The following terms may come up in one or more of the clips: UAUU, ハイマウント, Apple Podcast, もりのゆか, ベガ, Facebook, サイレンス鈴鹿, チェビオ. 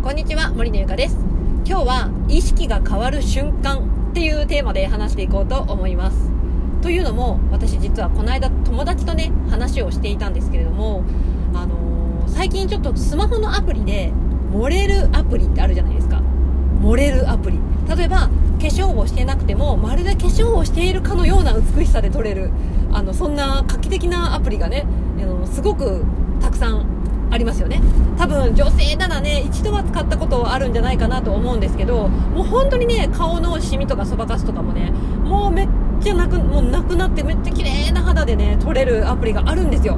んこんにちは、森のゆかです。今日は意識が変わる瞬間っていうテーマで話していこうと思います。というのも、私実はこの間友達とね話をしていたんですけれども、最近ちょっとスマホのアプリで盛れるアプリってあるじゃないですか。盛れるアプリ、例えば化粧をしてなくてもまるで化粧をしているかのような美しさで撮れる、そんな画期的なアプリがね、すごくたくさんありますよね。多分女性ならね一度は使ったことあるんじゃないかなと思うんですけど、もう本当にね顔のシミとかそばかすとかもねもうめっちゃなくなって、めっちゃ綺麗な肌でね撮れるアプリがあるんですよ。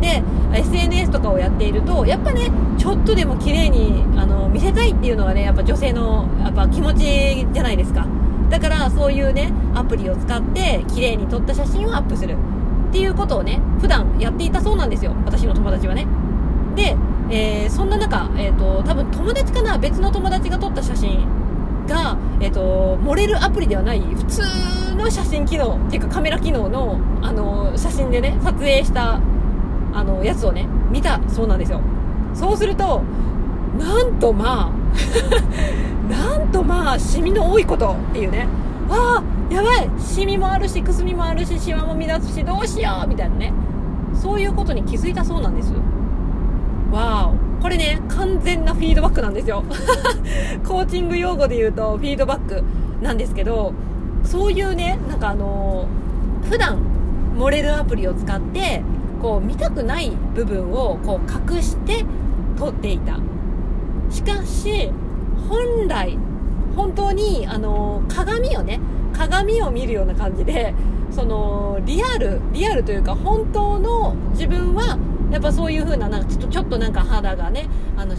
で SNS とかをやっているとやっぱねちょっとでも綺麗に見せたいっていうのがねやっぱ女性のやっぱ気持ちじゃないですか。だからそういうねアプリを使って綺麗に撮った写真をアップするっていうことをね普段やっていたそうなんですよ、私の友達はね。で、そんな中、多分友達かな、別の友達が撮った写真が、盛れるアプリではない普通の写真機能っていうかカメラ機能の、写真でね撮影したやつをね見たそうなんですよ。そうするとなんとまあシミの多いことっていうね、あーやばい、シミもあるしくすみもあるしシワも乱すしどうしようみたいなね、そういうことに気づいたそうなんです。わー、これね完全なフィードバックなんですよコーチング用語で言うとフィードバックなんですけど、そういうねなんか普段盛れるアプリを使ってこう見たくない部分をこう隠して撮っていた。しかし本来本当に鏡を見るような感じで、そのリアルというか本当の自分はやっぱそういう風ななんかちょっとなんか肌がね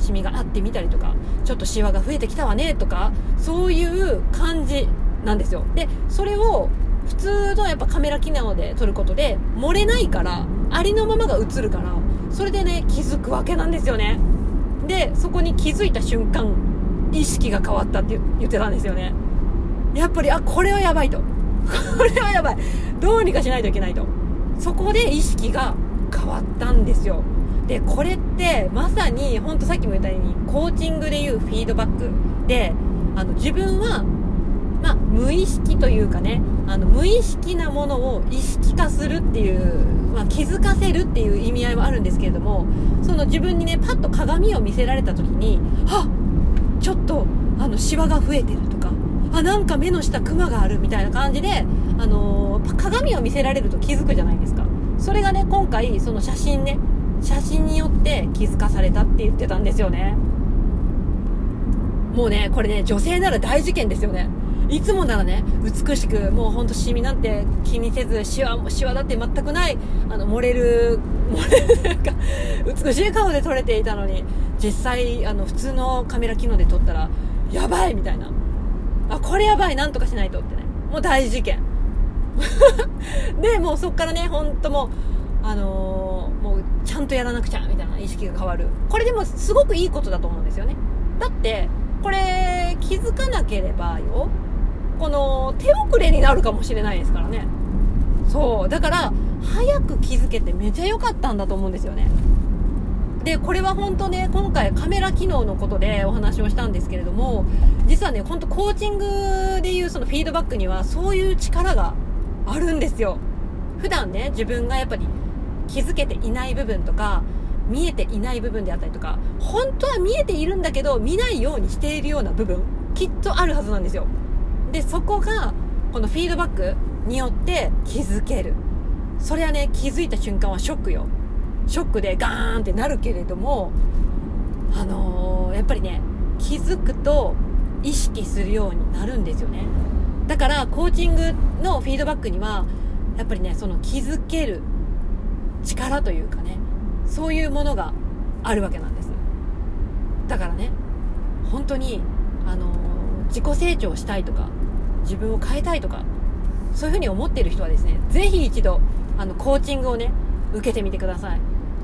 シミがあってみたりとか、ちょっとシワが増えてきたわねとか、そういう感じなんですよ。でそれを普通のやっぱカメラ機能で撮ることで漏れないから、ありのままが映るから、それでね気づくわけなんですよね。でそこに気づいた瞬間意識が変わったって言ってたんですよね。やっぱりこれはやばいとこれはやばい、どうにかしないといけないと、そこで意識が変わったんですよ。でこれってまさに本当さっきも言ったようにコーチングでいうフィードバックで、自分は、無意識というかね無意識なものを意識化するっていう、気づかせるっていう意味合いはあるんですけれども、その自分にねパッと鏡を見せられた時に、あちょっとシワが増えてるとか、なんか目の下クマがあるみたいな感じで、鏡を見せられると気づくじゃないですか。それがね今回その写真によって気づかされたって言ってたんですよね。もうねこれね女性なら大事件ですよね。いつもならね美しく、もうほんとシミなんて気にせず、シワだって全くない盛れるか美しい顔で撮れていたのに、実際普通のカメラ機能で撮ったらやばいみたいな、これやばい、なんとかしないとってね、もう大事件でもうそっからね本当もうもうちゃんとやらなくちゃみたいな意識が変わる。これでもすごくいいことだと思うんですよね。だってこれ気づかなければよ、この手遅れになるかもしれないですからね。そうだから早く気づけてめちゃ良かったんだと思うんですよね。でこれは本当ね今回カメラ機能のことでお話をしたんですけれども、実はね本当コーチングでいうそのフィードバックにはそういう力があるんですよ。普段ね自分がやっぱり気づけていない部分とか見えていない部分であったりとか、本当は見えているんだけど見ないようにしているような部分きっとあるはずなんですよ。でそこがこのフィードバックによって気づける。それはね気づいた瞬間はショックでガーンってなるけれども、やっぱりね気づくと意識するようになるんですよね。だからコーチングのフィードバックにはやっぱりねその気づける力というかね、そういうものがあるわけなんです。だからね本当に自己成長したいとか自分を変えたいとか、そういうふうに思っている人はですねぜひ一度コーチングをね受けてみてください。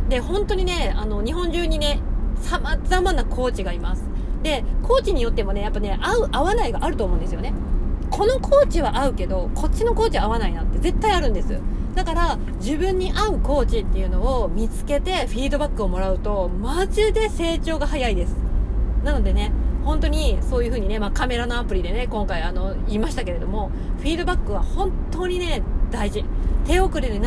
で本当にね日本中にね様々なコーチがいます。でコーチによってもねやっぱね合う合わないがあると思うんですよね。このコーチは合うけどこっちのコーチは合わないなって絶対あるんです。だから自分に合うコーチっていうのを見つけてフィードバックをもらうとマジで成長が早いです。なのでね、本当にそういう風にね、カメラのアプリでね、今回言いましたけれども、フィードバックは本当にね、大事。手遅れに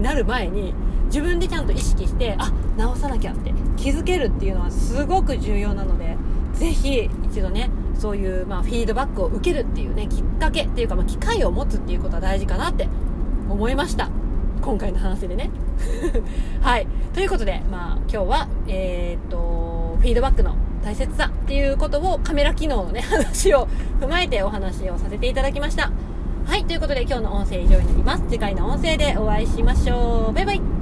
なる前に、自分でちゃんと意識して、あ、直さなきゃって気づけるっていうのはすごく重要なので、ぜひ一度ね、そういうフィードバックを受けるっていうね、きっかけっていうか、機会を持つっていうことは大事かなって思いました。今回の話でね。はい。ということで、今日は、フィードバックの大切さっていうことをカメラ機能のね、話を踏まえてお話をさせていただきました。はい。ということで今日の音声以上になります。次回の音声でお会いしましょう。バイバイ。